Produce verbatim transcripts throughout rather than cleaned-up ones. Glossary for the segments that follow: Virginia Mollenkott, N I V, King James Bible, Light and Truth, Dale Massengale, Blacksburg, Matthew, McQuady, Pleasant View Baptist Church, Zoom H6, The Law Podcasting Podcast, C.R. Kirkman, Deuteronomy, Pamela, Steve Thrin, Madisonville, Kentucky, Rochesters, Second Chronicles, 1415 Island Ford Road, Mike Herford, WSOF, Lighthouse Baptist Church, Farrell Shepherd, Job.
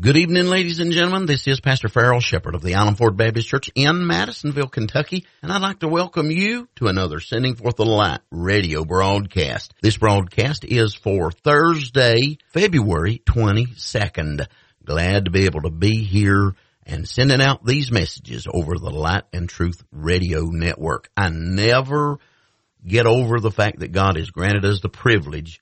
Good evening, ladies and gentlemen. This is Pastor Farrell Shepherd of the Island Ford Baptist Church in Madisonville, Kentucky, and I'd like to welcome you to another Sending Forth the Light radio broadcast. This broadcast is for Thursday, February twenty-second. Glad to be able to be here and sending out these messages over the Light and Truth radio network. I never get over the fact that God has granted us the privilege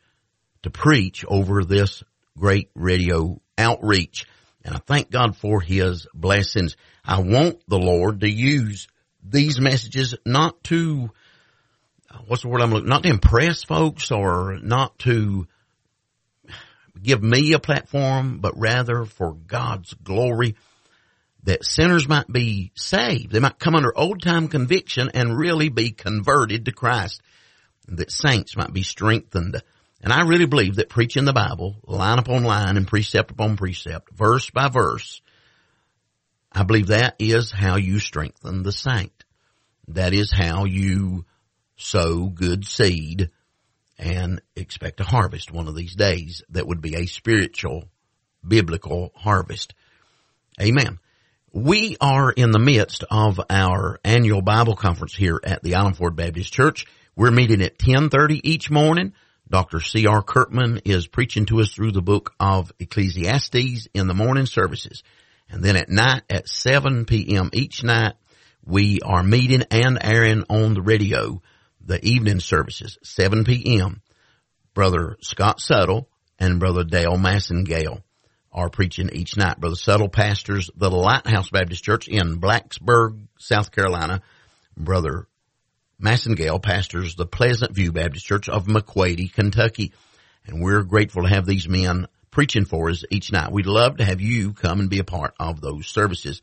to preach over this great radio outreach, and I thank God for his blessings. I want the Lord to use these messages not to, what's the word I'm looking, not to impress folks or not to give me a platform, but rather for God's glory, that sinners might be saved. They might come under old-time conviction and really be converted to Christ, that saints might be strengthened. And I really believe that preaching the Bible, line upon line and precept upon precept, verse by verse, I believe that is how you strengthen the saint. That is how you sow good seed and expect a harvest one of these days that would be a spiritual, biblical harvest. Amen. We are in the midst of our annual Bible conference here at the Island Ford Baptist Church. We're meeting at ten thirty each morning. Doctor C R Kirkman is preaching to us through the book of Ecclesiastes in the morning services. And then at night at seven p.m. each night, we are meeting and airing on the radio the evening services, seven p.m. Brother Scott Suttle and Brother Dale Massengale are preaching each night. Brother Suttle pastors the Lighthouse Baptist Church in Blacksburg, South Carolina. Brother Massengale pastors the Pleasant View Baptist Church of McQuady, Kentucky. And we're grateful to have these men preaching for us each night. We'd love to have you come and be a part of those services.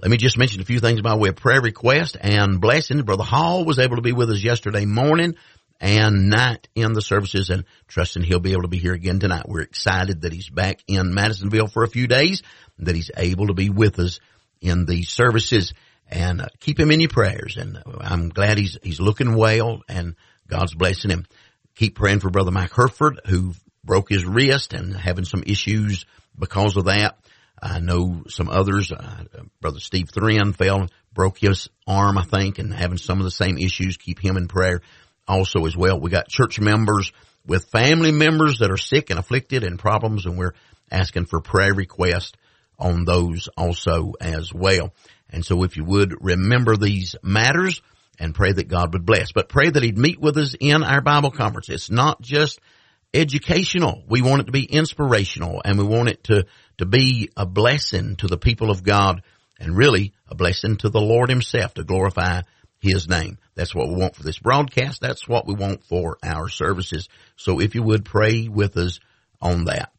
Let me just mention a few things by way of prayer request and blessings. Brother Hall was able to be with us yesterday morning and night in the services, and trusting he'll be able to be here again tonight. We're excited that he's back in Madisonville for a few days, that he's able to be with us in these services. And uh, keep him in your prayers. And I'm glad he's he's looking well, and God's blessing him. Keep praying for Brother Mike Herford, who broke his wrist and having some issues because of that. I know some others. Uh, Brother Steve Thrin fell, broke his arm, I think, and having some of the same issues. Keep him in prayer also as well. We got church members with family members that are sick and afflicted and problems, and we're asking for prayer requests on those also as well. And so if you would, remember these matters and pray that God would bless. But pray that he'd meet with us in our Bible conference. It's not just educational. We want it to be inspirational, and we want it to, to be a blessing to the people of God, and really a blessing to the Lord himself, to glorify his name. That's what we want for this broadcast. That's what we want for our services. So if you would, pray with us on that.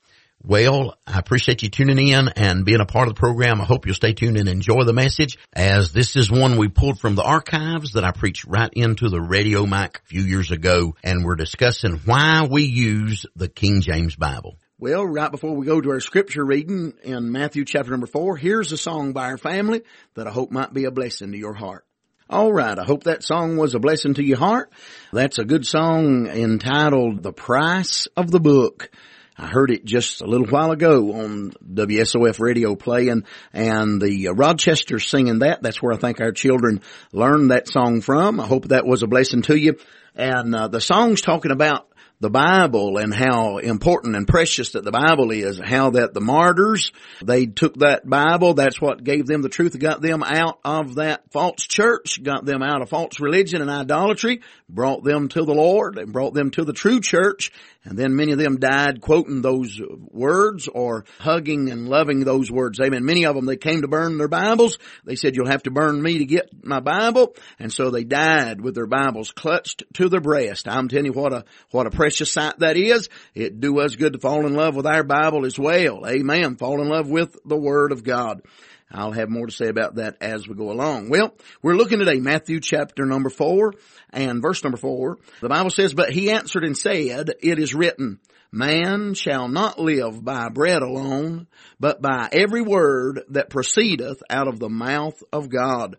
Well, I appreciate you tuning in and being a part of the program. I hope you'll stay tuned and enjoy the message, as this is one we pulled from the archives that I preached right into the radio mic a few years ago, and we're discussing why we use the King James Bible. Well, right before we go to our scripture reading in Matthew chapter number four, here's a song by our family that I hope might be a blessing to your heart. All right, I hope that song was a blessing to your heart. That's a good song entitled The Price of the Book. I heard it just a little while ago on W S O F radio playing, and the Rochesters singing that. That's where I think our children learned that song from. I hope that was a blessing to you. And uh, the song's talking about the Bible and how important and precious that the Bible is, how that the martyrs, they took that Bible. That's what gave them the truth, got them out of that false church, got them out of false religion and idolatry, brought them to the Lord and brought them to the true church. And then many of them died quoting those words or hugging and loving those words. Amen. Many of them, they came to burn their Bibles. They said, you'll have to burn me to get my Bible. And so they died with their Bibles clutched to their breast. I'm telling you what a, what a precious sight that is. It do us good to fall in love with our Bible as well. Amen. Fall in love with the Word of God. I'll have more to say about that as we go along. Well, we're looking today, Matthew chapter number four and verse number four. The Bible says, but he answered and said, it is written, man shall not live by bread alone, but by every word that proceedeth out of the mouth of God.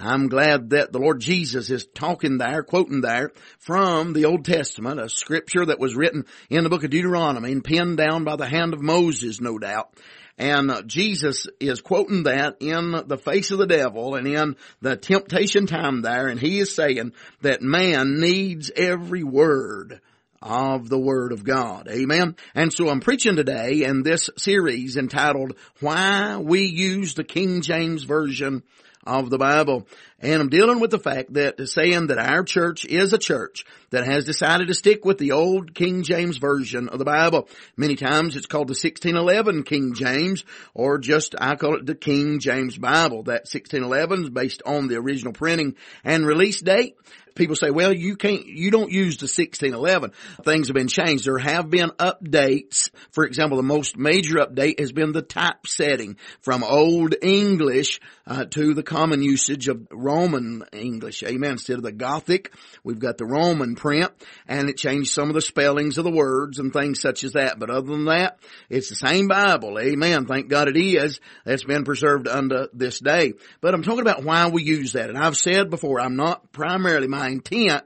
I'm glad that the Lord Jesus is talking there, quoting there from the Old Testament, a scripture that was written in the book of Deuteronomy and penned down by the hand of Moses, no doubt. And Jesus is quoting that in the face of the devil and in the temptation time there. And he is saying that man needs every word of the Word of God. Amen. And so I'm preaching today in this series entitled, Why We Use the King James Version of the Bible. And I'm dealing with the fact that saying that our church is a church that has decided to stick with the old King James Version of the Bible. Many times it's called the sixteen eleven King James, or just I call it the King James Bible. That sixteen eleven is based on the original printing and release date. People say, well, you can't, you don't use the sixteen eleven. Things have been changed. There have been updates. For example, the most major update has been the typesetting from Old English uh, to the common usage of Roman English. Amen. Instead of the Gothic, we've got the Roman print, and it changed some of the spellings of the words and things such as that. But other than that, it's the same Bible. Amen. Thank God it is. That's been preserved unto this day. But I'm talking about why we use that. And I've said before, I'm not primarily my intent,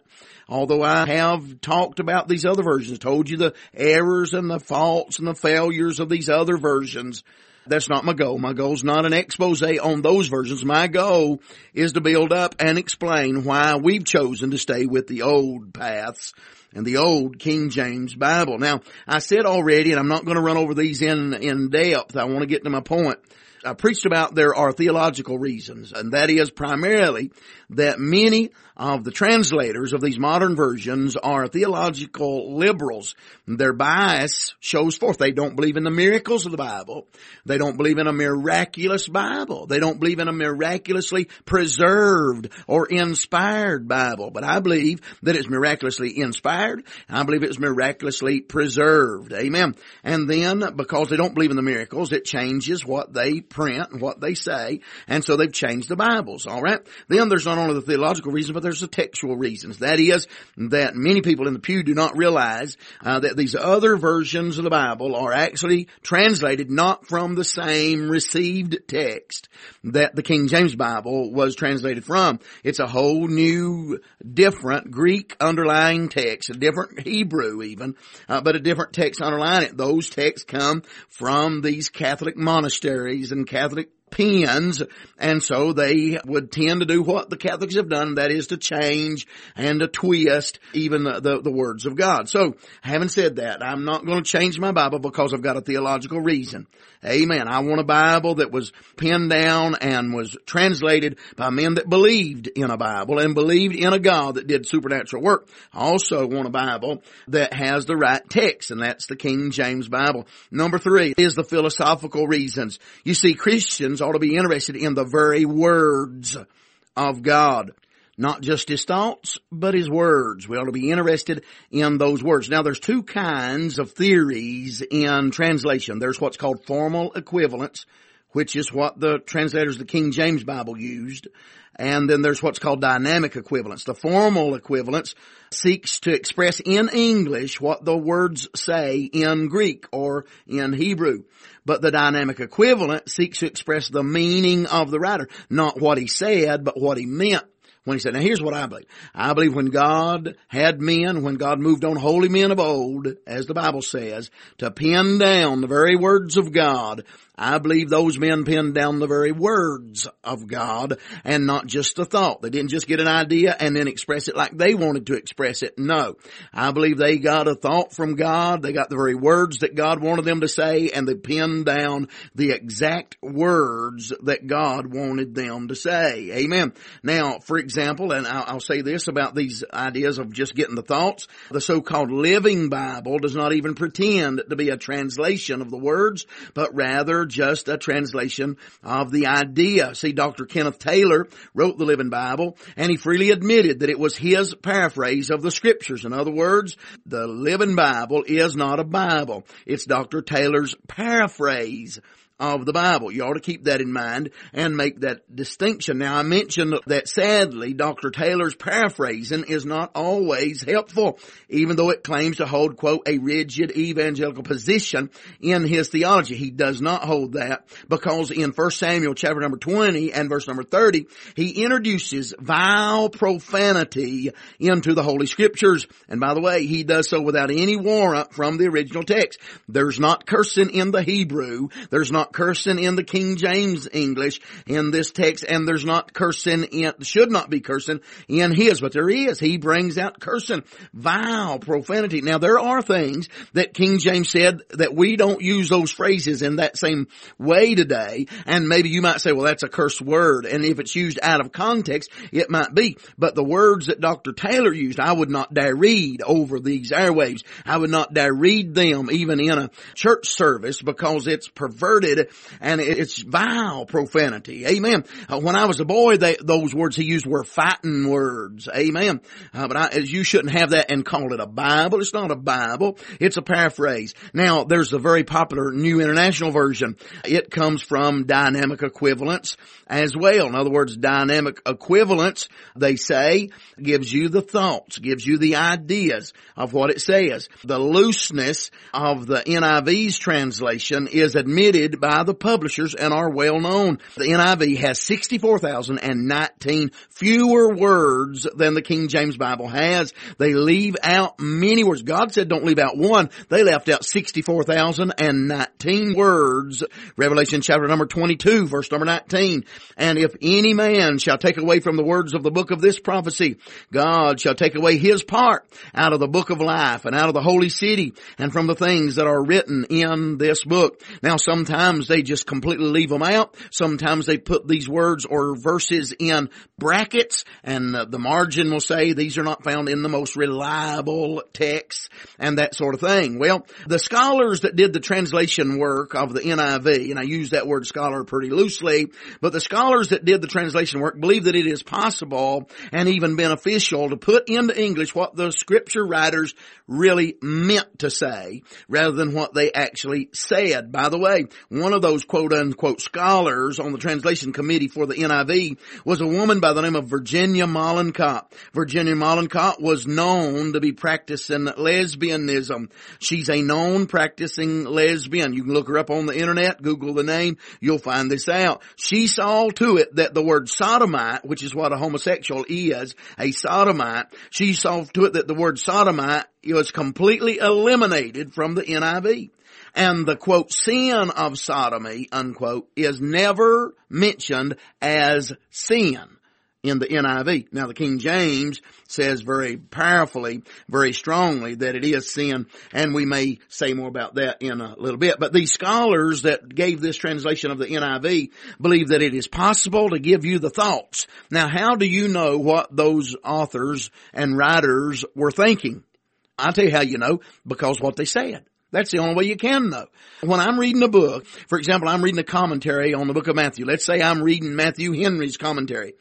although I have talked about these other versions, told you the errors and the faults and the failures of these other versions. That's not my goal. My goal is not an expose on those versions. My goal is to build up and explain why we've chosen to stay with the old paths and the old King James Bible. Now, I said already, and I'm not going to run over these in, in depth. I want to get to my point. I preached about there are theological reasons, and that is primarily that many of the translators of these modern versions are theological liberals. Their bias shows forth. They don't believe in the miracles of the Bible. They don't believe in a miraculous Bible. They don't believe in a miraculously preserved or inspired Bible. But I believe that it's miraculously inspired. I believe it's miraculously preserved. Amen. And then, because they don't believe in the miracles, it changes what they print and what they say, and so they've changed the Bibles, all right? Then there's not only the theological reasons, but there's the textual reasons. That is, that many people in the pew do not realize uh, that these other versions of the Bible are actually translated not from the same received text that the King James Bible was translated from. It's a whole new, different Greek underlying text, a different Hebrew even, uh, but a different text underlying it. Those texts come from these Catholic monasteries and Catholic pens, and so they would tend to do what the Catholics have done, that is to change and to twist even the, the, the words of God. So, having said that, I'm not going to change my Bible because I've got a theological reason. Amen. I want a Bible that was penned down and was translated by men that believed in a Bible and believed in a God that did supernatural work. I also want a Bible that has the right text, and that's the King James Bible. Number three is the philosophical reasons. You see, Christians ought to be interested in the very words of God. Not just his thoughts, but his words. We ought to be interested in those words. Now, there's two kinds of theories in translation. There's what's called formal equivalence, which is what the translators of the King James Bible used. And then there's what's called dynamic equivalence. The formal equivalence seeks to express in English what the words say in Greek or in Hebrew. But the dynamic equivalent seeks to express the meaning of the writer, not what he said, but what he meant when he said. Now, here's what I believe. I believe when God had men, when God moved on holy men of old, as the Bible says, to pen down the very words of God, I believe those men penned down the very words of God and not just the thought. They didn't just get an idea and then express it like they wanted to express it. No. I believe they got a thought from God. They got the very words that God wanted them to say, and they penned down the exact words that God wanted them to say. Amen. Now, for example, and I'll say this about these ideas of just getting the thoughts, the so-called Living Bible does not even pretend to be a translation of the words, but rather just a translation of the idea. See, Doctor Kenneth Taylor wrote the Living Bible, and he freely admitted that it was his paraphrase of the Scriptures. In other words, the Living Bible is not a Bible. It's Doctor Taylor's paraphrase of the Bible. You ought to keep that in mind and make that distinction. Now, I mentioned that sadly, Doctor Taylor's paraphrasing is not always helpful, even though it claims to hold, quote, a rigid evangelical position in his theology. He does not hold told that because in First Samuel chapter number twenty and verse number thirty, he introduces vile profanity into the Holy Scriptures. And by the way, he does so without any warrant from the original text. There's not cursing in the Hebrew. There's not cursing in the King James English in this text. And there's not cursing in, should not be cursing in his, but there is. He brings out cursing, vile profanity. Now there are things that King James said that we don't use those phrases in that same way today. And maybe you might say, well, that's a cursed word. And if it's used out of context, it might be. But the words that Doctor Taylor used, I would not dare read over these airwaves. I would not dare read them even in a church service because it's perverted and it's vile profanity. Amen. Uh, when I was a boy, they, those words he used were fighting words. Amen. Uh, but I, you shouldn't have that and call it a Bible. It's not a Bible. It's a paraphrase. Now, there's a very popular New International Version. It comes from dynamic equivalence as well. In other words, dynamic equivalence, they say, gives you the thoughts, gives you the ideas of what it says. The looseness of the N I V's translation is admitted by the publishers and are well known. The N I V has sixty-four thousand nineteen fewer words than the King James Bible has. They leave out many words. God said don't leave out one. They left out sixty-four thousand nineteen words. Revelation chapter number twenty-two, verse number nineteen. And if any man shall take away from the words of the book of this prophecy, God shall take away his part out of the book of life and out of the holy city and from the things that are written in this book. Now sometimes they just completely leave them out. Sometimes they put these words or verses in brackets and the margin will say these are not found in the most reliable texts and that sort of thing. Well, the scholars that did the translation work of the N I V, and I use that word scholar pretty loosely, but the scholars that did the translation work believe that it is possible and even beneficial to put into English what the scripture writers really meant to say rather than what they actually said. By the way, one of those quote unquote scholars on the translation committee for the N I V was a woman by the name of Virginia Mollenkott. Virginia Mollenkott was known to be practicing lesbianism. She's a known practicing lesbian. You can look her up on the internet, Google the name, you'll find this out. She saw to it that the word sodomite, which is what a homosexual is, a sodomite, she saw to it that the word sodomite was completely eliminated from the N I V. And the, quote, sin of sodomy, unquote, is never mentioned as sin in the N I V. Now, the King James says very powerfully, very strongly that it is sin, and we may say more about that in a little bit. But these scholars that gave this translation of the N I V believe that it is possible to give you the thoughts. Now, how do you know what those authors and writers were thinking? I'll tell you how you know, because what they said. That's the only way you can know. When I'm reading a book, for example, I'm reading a commentary on the book of Matthew. Let's say I'm reading Matthew Henry's commentary.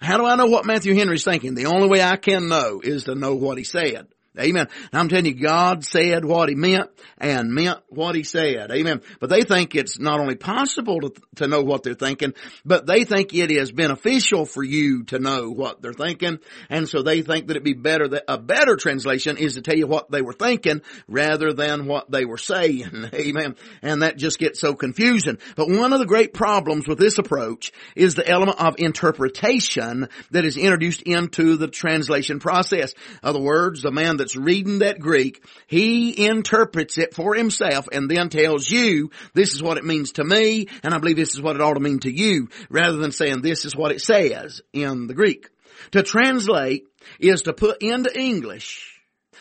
How do I know what Matthew Henry's thinking? The only way I can know is to know what he said. Amen. And I'm telling you, God said what he meant and meant what he said. Amen. But they think it's not only possible to, to know what they're thinking, but they think it is beneficial for you to know what they're thinking. And so they think that it'd be better, that a better translation is to tell you what they were thinking rather than what they were saying. Amen. And that just gets so confusing. But one of the great problems with this approach is the element of interpretation that is introduced into the translation process. In other words, the man that That's reading that Greek, he interprets it for himself and then tells you, this is what it means to me, and I believe this is what it ought to mean to you, rather than saying this is what it says in the Greek. To translate is to put into English,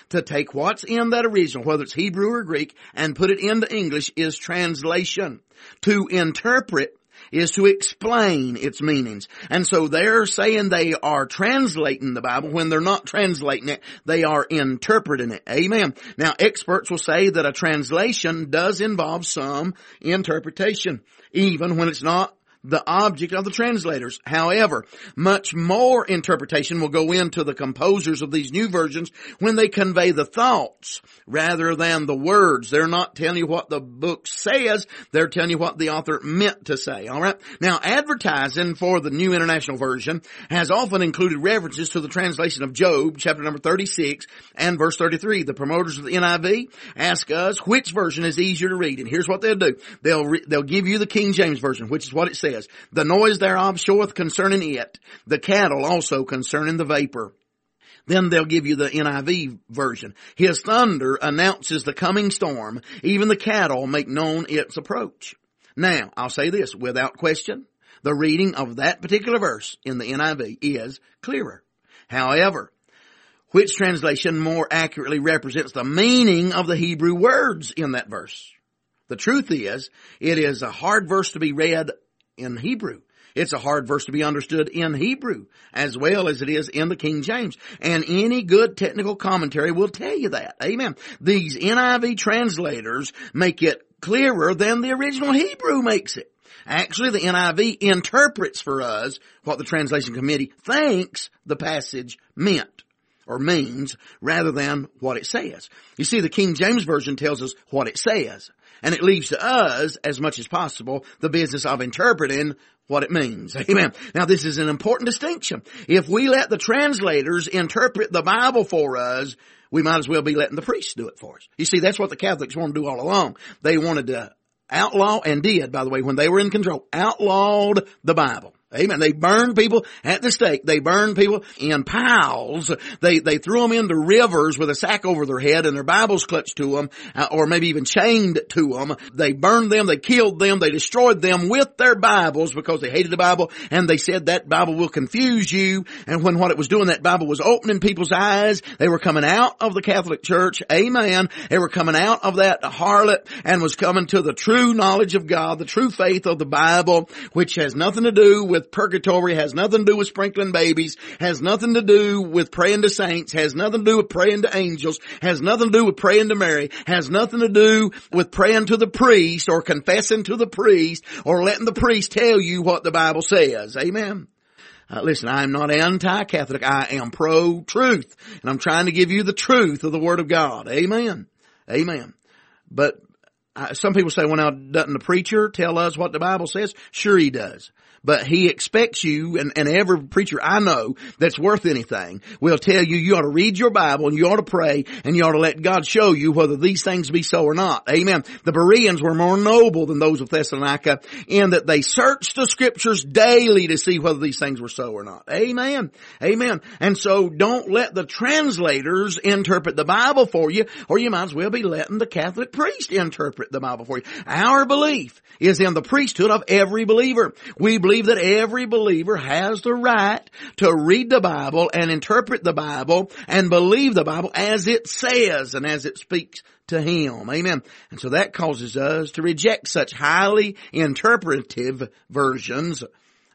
to take what's in that original, whether it's Hebrew or Greek, and put it into English is translation. To interpret is to explain its meanings. And so they're saying they are translating the Bible when they're not translating it. They are interpreting it. Amen. Now, experts will say that a translation does involve some interpretation, even when it's not the object of the translators. However, much more interpretation will go into the composers of these new versions when they convey the thoughts rather than the words. They're not telling you what the book says. They're telling you what the author meant to say. All right. Now, advertising for the New International Version has often included references to the translation of Job, chapter number thirty-six and verse thirty-three. The promoters of the N I V ask us which version is easier to read. And here's what they'll do. They'll re- they'll give you the King James Version, which is what it says. The noise thereof showeth concerning it, the cattle also concerning the vapor. Then they'll give you the N I V version. His thunder announces the coming storm. Even the cattle make known its approach. Now, I'll say this without question. The reading of that particular verse in the N I V is clearer. However, which translation more accurately represents the meaning of the Hebrew words in that verse? The truth is, it is a hard verse to be read in Hebrew. It's a hard verse to be understood in Hebrew as well as it is in the King James. And any good technical commentary will tell you that. Amen. These N I V translators make it clearer than the original Hebrew makes it. Actually, the N I V interprets for us what the translation committee thinks the passage meant or means rather than what it says. You see, the King James Version tells us what it says. And it leaves to us, as much as possible, the business of interpreting what it means. Amen. Now, this is an important distinction. If we let the translators interpret the Bible for us, we might as well be letting the priests do it for us. You see, that's what the Catholics wanted to do all along. They wanted to outlaw, and did, by the way, when they were in control, outlawed the Bible. Amen. They burned people at the stake. They burned people in piles. They they threw them into rivers with a sack over their head and their Bibles clutched to them, uh, or maybe even chained to them. They burned them. They killed them. They destroyed them with their Bibles because they hated the Bible. And they said that Bible will confuse you. And when what it was doing, that Bible was opening people's eyes. They were coming out of the Catholic Church. Amen. They were coming out of that harlot and was coming to the true knowledge of God, the true faith of the Bible, which has nothing to do with purgatory, has nothing to do with sprinkling babies, has nothing to do with praying to saints, has nothing to do with praying to angels, has nothing to do with praying to Mary, has nothing to do with praying to the priest or confessing to the priest or letting the priest tell you what the Bible says. Amen. Uh, listen, I am not anti-Catholic. I am pro-truth. And I'm trying to give you the truth of the Word of God. Amen. Amen. But uh, some people say, well, now, doesn't the preacher tell us what the Bible says? Sure he does. But he expects you, and, and every preacher I know that's worth anything will tell you you ought to read your Bible and you ought to pray and you ought to let God show you whether these things be so or not. Amen. The Bereans were more noble than those of Thessalonica in that they searched the Scriptures daily to see whether these things were so or not. Amen. Amen. And so don't let the translators interpret the Bible for you, or you might as well be letting the Catholic priest interpret the Bible for you. Our belief is in the priesthood of every believer. We believe that every believer has the right to read the Bible and interpret the Bible and believe the Bible as it says and as it speaks to him. Amen. And so that causes us to reject such highly interpretive versions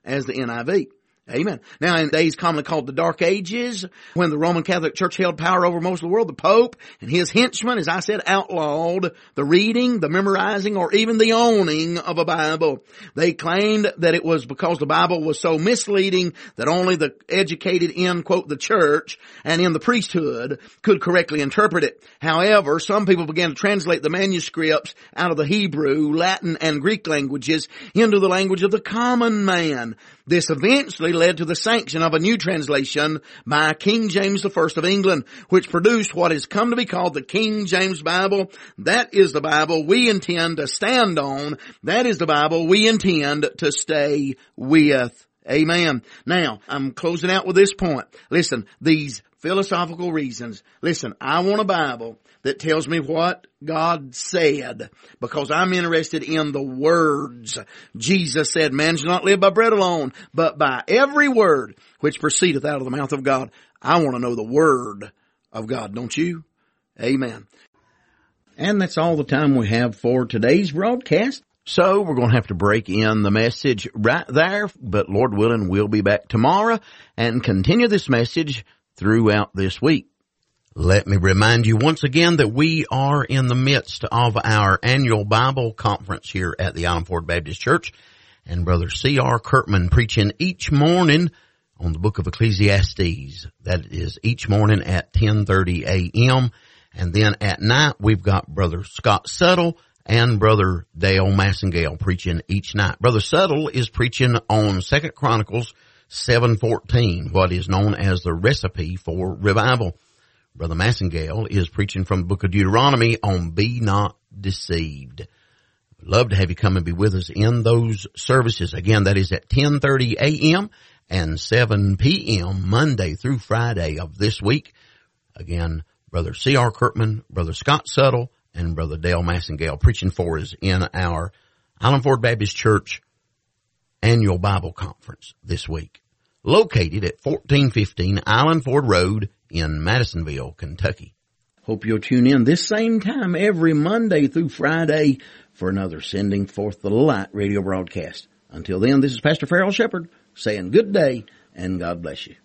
as the N I V. Amen. Now, in days commonly called the Dark Ages, when the Roman Catholic Church held power over most of the world, the Pope and his henchmen, as I said, outlawed the reading, the memorizing, or even the owning of a Bible. They claimed that it was because the Bible was so misleading that only the educated in, quote, the church and in the priesthood could correctly interpret it. However, some people began to translate the manuscripts out of the Hebrew, Latin, and Greek languages into the language of the common man. This eventually led to the sanction of a new translation by King James the First of England, which produced what has come to be called the King James Bible. That is the Bible we intend to stand on. That is the Bible we intend to stay with. Amen. Now, I'm closing out with this point. Listen, these philosophical reasons. Listen, I want a Bible that tells me what God said, because I'm interested in the words. Jesus said, man shall not live by bread alone, but by every word which proceedeth out of the mouth of God. I want to know the word of God, don't you? Amen. And that's all the time we have for today's broadcast. So we're going to have to break in the message right there, but Lord willing, we'll be back tomorrow and continue this message throughout this week. Let me remind you once again that we are in the midst of our annual Bible conference here at the Island Ford Baptist Church. and Brother C R Kirkman preaching each morning on the book of Ecclesiastes. That is each morning at ten thirty a.m. And then at night, we've got Brother Scott Suttle and Brother Dale Massengale preaching each night. Brother Suttle is preaching on Second Chronicles seven fourteen, what is known as the recipe for revival. Brother Massengale is preaching from the book of Deuteronomy on Be Not Deceived. Love to have you come and be with us in those services. Again, that is at ten thirty a.m. and seven p.m. Monday through Friday of this week. Again, Brother C R Kirkman, Brother Scott Suttle, and Brother Dale Massengale preaching for us in our Island Ford Baptist Church Annual Bible Conference this week, located at fourteen fifteen Island Ford Road in Madisonville, Kentucky. Hope you'll tune in this same time every Monday through Friday for another Sending Forth the Light radio broadcast. Until then, this is Pastor Farrell Shepherd saying good day and God bless you.